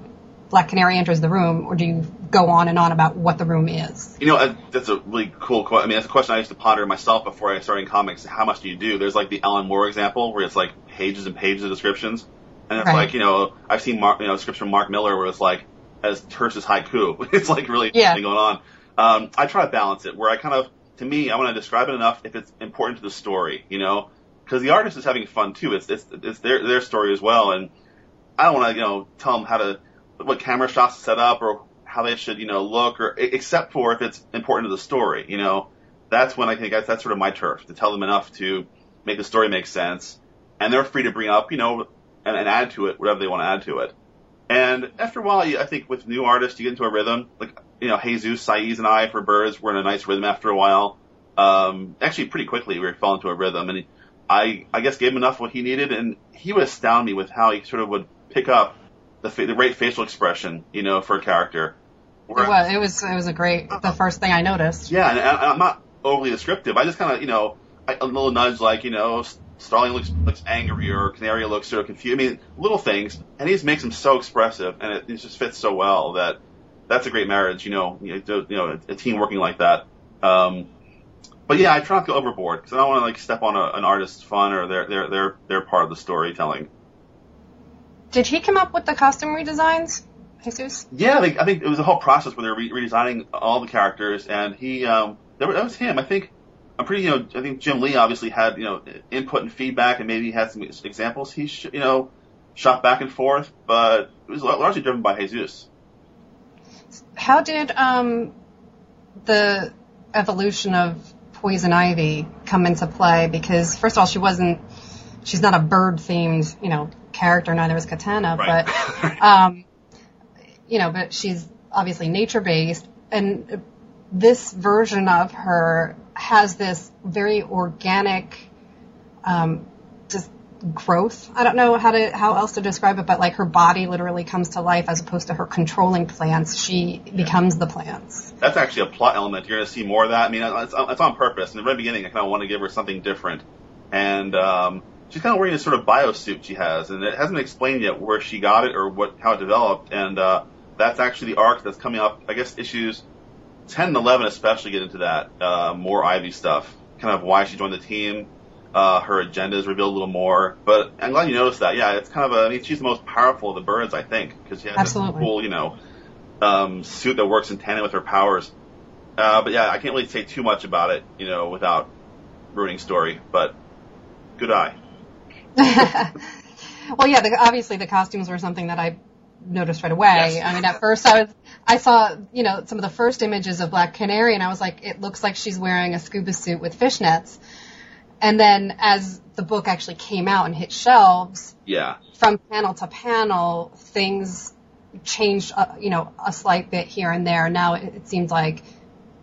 Black Canary enters the room, or do you go on and on about what the room is? You know, that's a really cool question. I mean, that's a question I used to ponder myself before I started in comics. How much do you do? There's like the Alan Moore example where it's like pages and pages of descriptions, and it's right. like, you know, I've seen Mark, you know, description from Mark Miller where it's like as terse as haiku. It's like really yeah. going on. Um, I try to balance it where I kind of, to me, I want to describe it enough if it's important to the story, you know, because the artist is having fun too. It's it's it's their their story as well, and I don't want to, you know, tell them how to, what camera shots to set up or how they should, you know, look, or except for if it's important to the story, you know. That's when I think that's, that's sort of my turf, to tell them enough to make the story make sense, and they're free to bring up, you know, and, and add to it whatever they want to add to it. And after a while, I think with new artists, you get into a rhythm. Like, you know, Jesus, Saiz, and I for Birds were in a nice rhythm after a while. Um, actually, pretty quickly, we fell into a rhythm. And I, I guess, gave him enough what he needed. And he would astound me with how he sort of would pick up the, fa- the right facial expression, you know, for a character. Where, well, it was it was a great, the first thing I noticed. Yeah, and, and I'm not overly descriptive. I just kind of, you know, I, a little nudge like, you know, Starling looks looks angry, or Canary looks sort of confused. I mean, little things, and he just makes them so expressive, and it, it just fits so well that that's a great marriage, you know, you know, a team working like that. Um, but yeah, I try not to go overboard because I don't want to like step on a, an artist's fun or their their their their part of the storytelling. Did he come up with the costume redesigns, Jesus? Yeah, like, I think it was a whole process where they were re- redesigning all the characters, and he um, that was him, I think. I'm pretty, you know, I think Jim Lee obviously had, you know, input and feedback, and maybe he had some examples he, sh- you know, shot back and forth, but it was largely driven by Jesus. How did um, the evolution of Poison Ivy come into play? Because, first of all, she wasn't, she's not a bird-themed, you know, character, neither is Katana, right. but, um, you know, but she's obviously nature-based, and this version of her has this very organic, um, just growth. I don't know how to, how else to describe it, but like her body literally comes to life as opposed to her controlling plants. She yeah. becomes the plants. That's actually a plot element. You're going to see more of that. I mean, it's, it's on purpose. In the very beginning, I kind of want to give her something different. And, um, she's kind of wearing this sort of biosuit she has, and it hasn't explained yet where she got it or what, how it developed. And, uh, that's actually the arc that's coming up, I guess, issues ten and eleven especially get into that, uh, more Ivy stuff, kind of why she joined the team, uh, her agenda is revealed a little more, but I'm glad you noticed that. Yeah, it's kind of a, I mean, she's the most powerful of the birds, I think, because she has Absolutely. this cool, you know, um, suit that works in tandem with her powers. Uh, but yeah, I can't really say too much about it, you know, without ruining story, but good eye. Well, yeah, the, obviously the costumes were something that I noticed right away. Yes. I mean, at first I was, I saw, you know, some of the first images of Black Canary, and I was like, it looks like she's wearing a scuba suit with fishnets. And then as the book actually came out and hit shelves, yeah, from panel to panel, things changed, uh, you know, a slight bit here and there. Now it, it seems like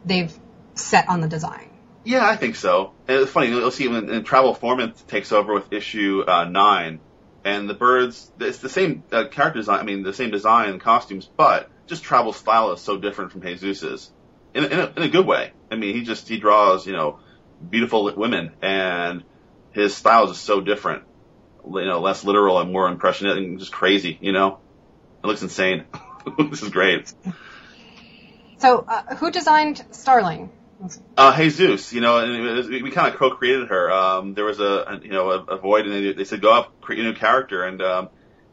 they've set on the design. Yeah, I think so. And it's funny, you'll see when, when Travel Foreman takes over with issue uh, nine, and the birds, it's the same uh, character design, I mean, the same design and costumes, but just Travel's style is so different from Jesus's, in, in, a, in a good way. I mean, he just, he draws, you know, beautiful women, and his style is just so different, you know, less literal and more impressionistic and just crazy, you know? It looks insane. This is great. So, uh, who designed Starling? Uh, Jesus, you know, and was, we, we kind of co-created her. Um, there was a, a, you know, a, a void, and they, they said, go up, create a new character. And, um,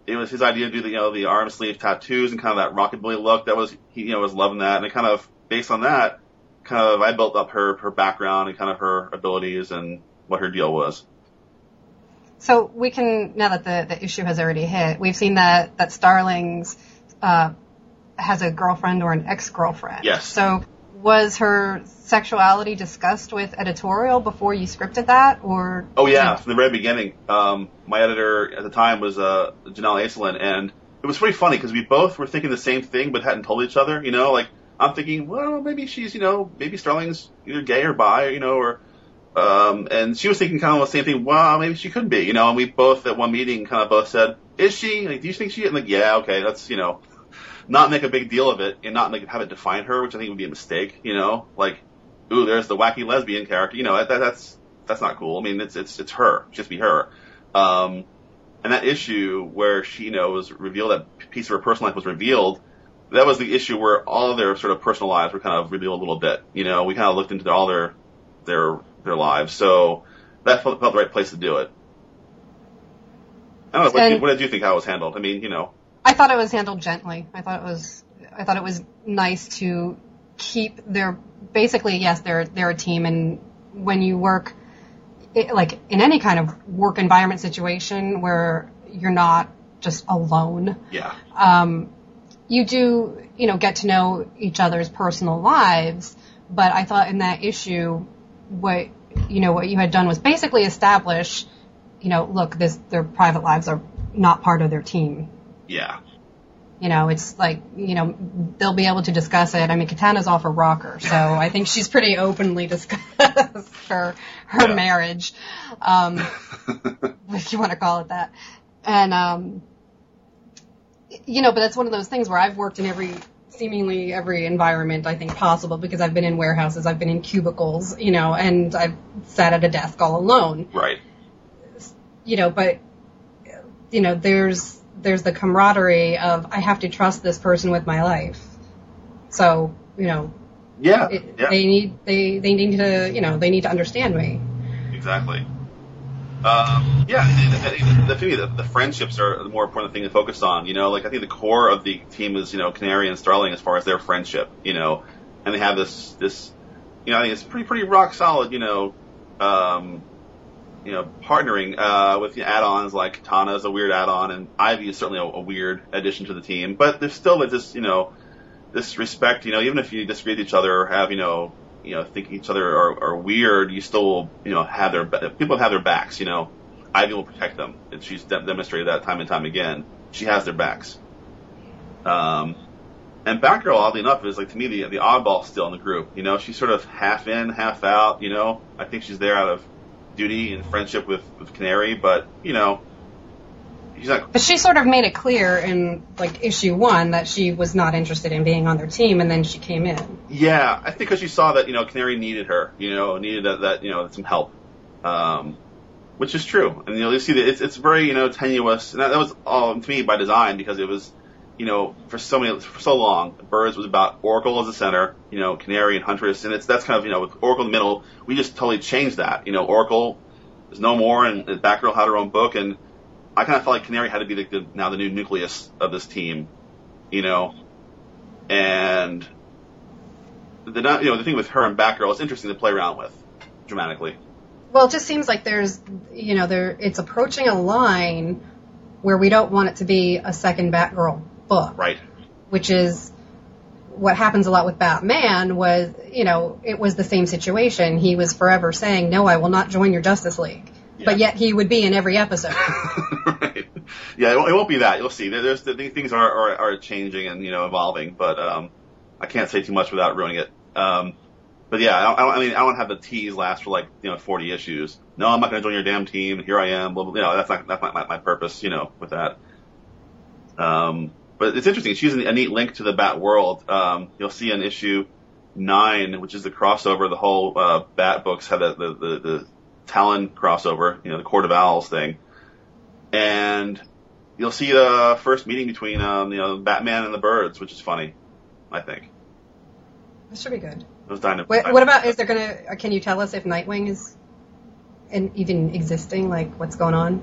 it was his idea to do the, you know, the arm sleeve tattoos and kind of that rockabilly look. That was, he, you know, was loving that. And it kind of, based on that, kind of, I built up her, her background and kind of her abilities and what her deal was. So we can, now that the, the issue has already hit, we've seen that, that Starling's, uh, has a girlfriend or an ex-girlfriend. Yes. So was her sexuality discussed with editorial before you scripted that? Or Oh, yeah, from the very beginning. Um, my editor at the time was uh, Janelle Aislinn, and it was pretty funny because we both were thinking the same thing but hadn't told each other. You know, like, I'm thinking, well, maybe she's, you know, maybe Starling's either gay or bi, you know, or... Um, and she was thinking kind of the same thing, well, maybe she could be, you know, and we both at one meeting kind of both said, is she? Like, do you think she is? And like, yeah, okay, that's, you know... Not make a big deal of it and not make, have it define her, which I think would be a mistake, you know? Like, ooh, there's the wacky lesbian character. You know, that, that, that's that's not cool. I mean, it's it's it's her. It'd just be her. Um, and that issue where she, you know, was revealed, that piece of her personal life was revealed, that was the issue where all their sort of personal lives were kind of revealed a little bit. You know, we kind of looked into their, all their, their, their lives. So that felt, felt the right place to do it. I don't know, what, what did you think how it was handled? I mean, you know. I thought it was handled gently. I thought it was, I thought it was nice to keep their, basically, yes, they're, they're a team. And when you work, it, like in any kind of work environment situation where you're not just alone, yeah, um, you do, you know, get to know each other's personal lives. But I thought in that issue, what, you know, what you had done was basically establish, you know, look, this, their private lives are not part of their team. Yeah. You know, it's like, you know, they'll be able to discuss it. I mean, Katana's off her rocker, so I think she's pretty openly discussed her, her yeah. marriage, um, if you want to call it that. And, um, you know, but that's one of those things where I've worked in every, seemingly every environment I think possible, because I've been in warehouses, I've been in cubicles, you know, and I've sat at a desk all alone. Right. You know, but, you know, there's... there's the camaraderie of, I have to trust this person with my life. So, you know, yeah, it, yeah. they need, they, they need to, you know, they need to understand me. Exactly. Um, yeah. The, the, the, the friendships are the more important thing to focus on, you know, like I think the core of the team is, you know, Canary and Starling as far as their friendship, you know, and they have this, this, you know, I think it's pretty, pretty rock solid, you know, um, you know, partnering uh, with the add-ons like Katana is a weird add-on, and Ivy is certainly a, a weird addition to the team. But there's still this, you know, this respect. You know, even if you disagree with each other or have, you know, you know, think each other are, are weird, you still, you know, have their people have their backs. You know, Ivy will protect them, and she's de- demonstrated that time and time again. She has their backs. Um, and Batgirl, oddly enough, is like to me the the oddball still in the group. You know, she's sort of half in, half out. You know, I think she's there out of duty and friendship with, with Canary, but you know, she's not. But she sort of made it clear in like issue one that she was not interested in being on their team, and then she came in. Yeah, I think because she saw that you know Canary needed her, you know, needed that, that you know some help, um, which is true. And you know, you see that it's it's very you know tenuous, and that, that was all to me by design because it was, you know, for so many for so long, Birds was about Oracle as the center, you know, Canary and Huntress, and it's that's kind of you know with Oracle in the middle. We just totally changed that, you know. Oracle is no more, and, and Batgirl had her own book, and I kind of felt like Canary had to be the, the now the new nucleus of this team, you know. And the you know the thing with her and Batgirl is interesting to play around with, dramatically. Well, it just seems like there's you know there it's approaching a line where we don't want it to be a second Batgirl book. Right. Which is what happens a lot with Batman was, you know, it was the same situation. He was forever saying, no, I will not join your Justice League. Yeah. But yet he would be in every episode. Right. Yeah, it won't, it won't be that. You'll see. There's, there's things are, are, are changing and, you know, evolving, but um, I can't say too much without ruining it. Um, but yeah, I, don't, I mean, I don't have the tease last for like, you know, forty issues. No, I'm not going to join your damn team. Here I am. Blah, blah, blah. You know, that's not, that's not my, my purpose, you know, with that. Um, But it's interesting. She's a neat link to the Bat world. Um, you'll see in issue nine, which is the crossover. The whole uh, Bat books have the, the, the, the Talon crossover, you know, the Court of Owls thing. And you'll see the first meeting between um, you know Batman and the Birds, which is funny, I think. That should be good. Those dino- what, dino- what about? Is there gonna? Can you tell us if Nightwing is, in, even existing? Like what's going on?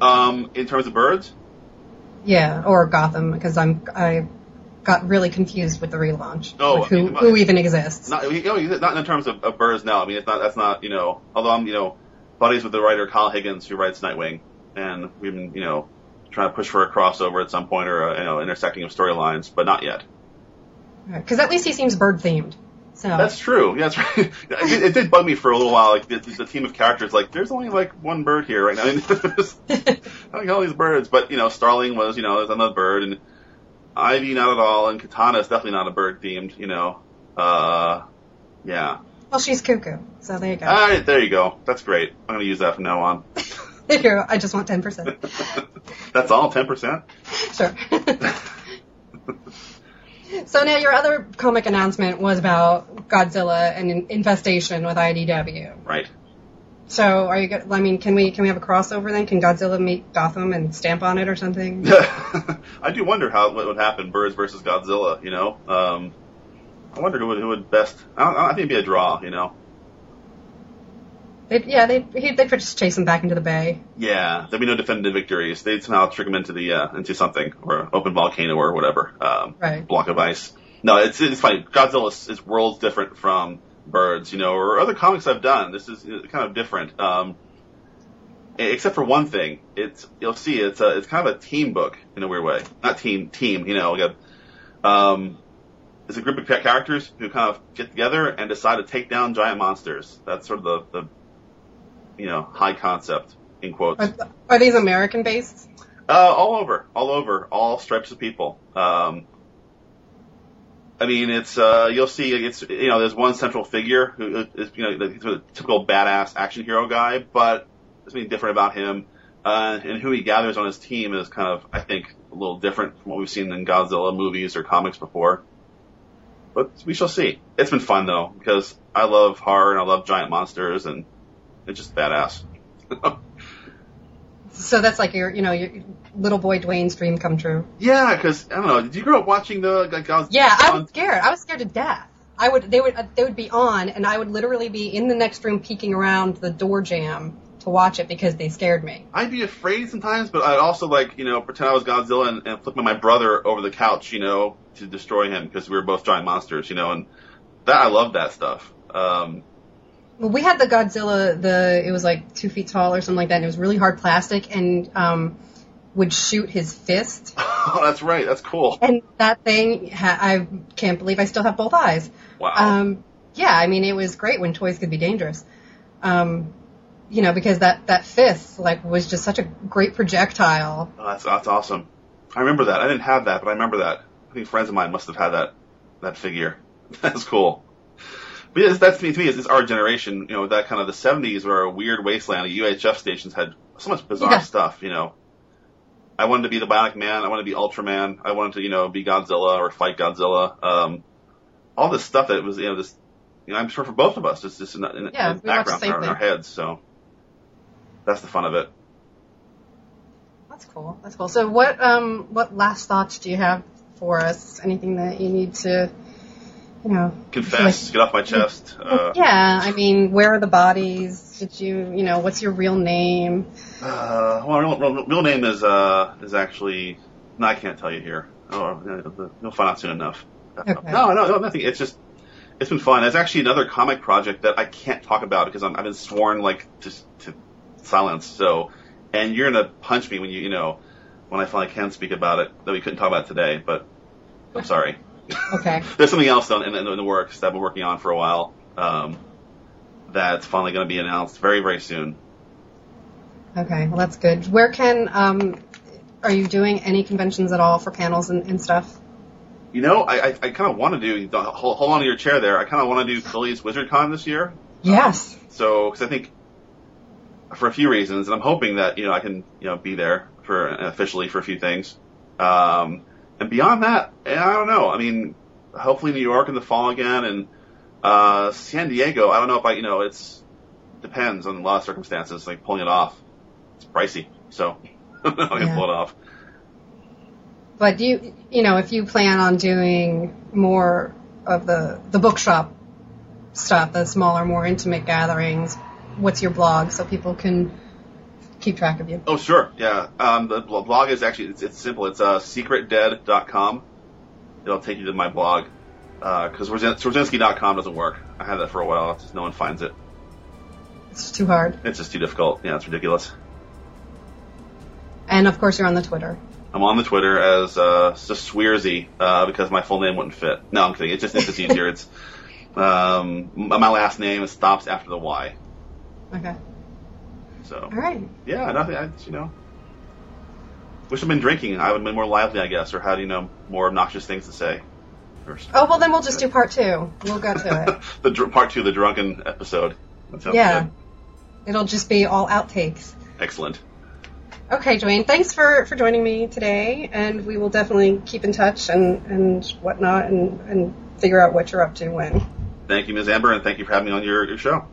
Um, in terms of Birds. Yeah, or Gotham, because I'm I got really confused with the relaunch. Oh, who, I mean, who even exists? Not, not in terms of, of Birds now. I mean, it's not that's not you know. Although I'm you know buddies with the writer Kyle Higgins, who writes Nightwing, and we've been you know trying to push for a crossover at some point or a, you know intersecting of storylines, but not yet. Because at least he seems bird-themed. So. That's true. Yeah, that's right. It, it did bug me for a little while. Like the, the team of characters, like there's only like one bird here right now. I like all these birds, but you know, Starling was, you know, there's another bird, and Ivy not at all, and Katana is definitely not a bird themed. You know, uh, yeah. Well, she's cuckoo, so there you go. All right, there you go. That's great. I'm gonna use that from now on. There you go. I just want ten percent. That's all, ten percent. Sure. So now your other comic announcement was about Godzilla and an infestation with I D W. Right. So are you go- I mean, can we can we have a crossover then? Can Godzilla meet Gotham and stamp on it or something? I do wonder how what would happen, birds versus Godzilla, you know? Um, I wonder who would, who would best. I, don't, I think it'd be a draw, you know? It, yeah, they he, they could just chase him back into the bay. Yeah, there'd be no definitive victories. They'd somehow trick him into the uh, into something or an open volcano or whatever, um, right. Block of ice. No, it's it's funny. Godzilla is, is worlds different from Birds, you know, or other comics I've done. This is kind of different, um, except for one thing. It's you'll see it's a, it's kind of a team book in a weird way. Not team team, you know. Like a, um, it's a group of characters who kind of get together and decide to take down giant monsters. That's sort of the, the you know, high concept, in quotes. Are, are these American-based? Uh, all over. All over. All stripes of people. Um, I mean, it's, uh, you'll see, it's, you know, there's one central figure who is, you know, the, the typical badass action hero guy, but there's something different about him. Uh, and who he gathers on his team is kind of, I think, a little different from what we've seen in Godzilla movies or comics before. But we shall see. It's been fun, though, because I love horror and I love giant monsters, and it's just badass. So that's like your, you know, your little boy Duane's dream come true. Yeah, because I don't know. Did you grow up watching the like, Godzilla? Yeah, I was scared. I was scared to death. I would, they would, they would be on, and I would literally be in the next room peeking around the door jamb to watch it because they scared me. I'd be afraid sometimes, but I'd also like, you know, pretend I was Godzilla and, and flip my brother over the couch, you know, to destroy him because we were both giant monsters, you know, and that I love that stuff. Um, Well, we had the Godzilla, the it was like two feet tall or something like that, and it was really hard plastic, and um, would shoot his fist. Oh, that's right. That's cool. And that thing, I can't believe I still have both eyes. Wow. Um, yeah, I mean, it was great when toys could be dangerous. Um, you know, because that, that fist like was just such a great projectile. Oh, that's, that's awesome. I remember that. I didn't have that, but I remember that. I think friends of mine must have had that, that figure. That's cool. But yes, that's to me, to me is our generation, you know, that kind of the seventies were a weird wasteland. The U H F stations had so much bizarre yeah. stuff, you know. I wanted to be the Bionic Man. I wanted to be Ultraman. I wanted to, you know, be Godzilla or fight Godzilla. Um, all this stuff that was, you know, this, you know, I'm sure for both of us, it's just in, in, yeah, in the background in our, in our heads. So that's the fun of it. That's cool. That's cool. So what, um, what last thoughts do you have for us? Anything that you need to... You know, confess, like, get off my chest. Uh, yeah, I mean, where are the bodies? Did you, you know, what's your real name? Uh, well, real, real, real name is uh is actually no, I can't tell you here. Oh, you'll find out soon enough. Okay. No, no, no, nothing. It's just it's been fun. There's actually another comic project that I can't talk about because I'm, I've been sworn like to, to silence. So, and you're gonna punch me when you you know when I finally can speak about it that we couldn't talk about today. But I'm sorry. Okay. There's something else in, in, in the works that I've been working on for a while um, that's finally going to be announced very, very soon. Okay, well, that's good. Where can um, – are you doing any conventions at all for panels and, and stuff? You know, I I, I kind of want to do – hold, hold on to your chair there. I kind of want to do Philly's WizardCon this year. Yes. Um, so – because I think for a few reasons, and I'm hoping that, you know, I can, you know, be there for officially for a few things. Um And beyond that, I don't know. I mean, hopefully New York in the fall again, and uh, San Diego. I don't know if I, you know, it's depends on a lot of circumstances. Like pulling it off, it's pricey, so I can yeah. pull it off. But do you, you know, if you plan on doing more of the the bookshop stuff, the smaller, more intimate gatherings, what's your blog so people can keep track of you? Oh, sure. Yeah. Um, the blog is actually, it's, it's simple. It's uh, secret dead dot com. It'll take you to my blog. Because uh, Swierczynski dot com doesn't work. I had that for a while. Just no one finds it. It's too hard. It's just too difficult. Yeah, it's ridiculous. And, of course, you're on the Twitter. I'm on the Twitter as uh, just Swierzy, uh because my full name wouldn't fit. No, I'm kidding. It's just, it's just easier. It's um, my last name stops after the Y. Okay. So. All right. Yeah, nothing. I, you know, wish I'd been drinking. I would have been more lively, I guess. Or how do you know more obnoxious things to say? First. Oh well, then we'll just do part two. We'll go to it. the dr- part two, the drunken episode. That sounds yeah. Good. It'll just be all outtakes. Excellent. Okay, Duane, thanks for, for joining me today, and we will definitely keep in touch and, and whatnot and, and figure out what you're up to when. Thank you, Miz Amber, and thank you for having me on your, your show.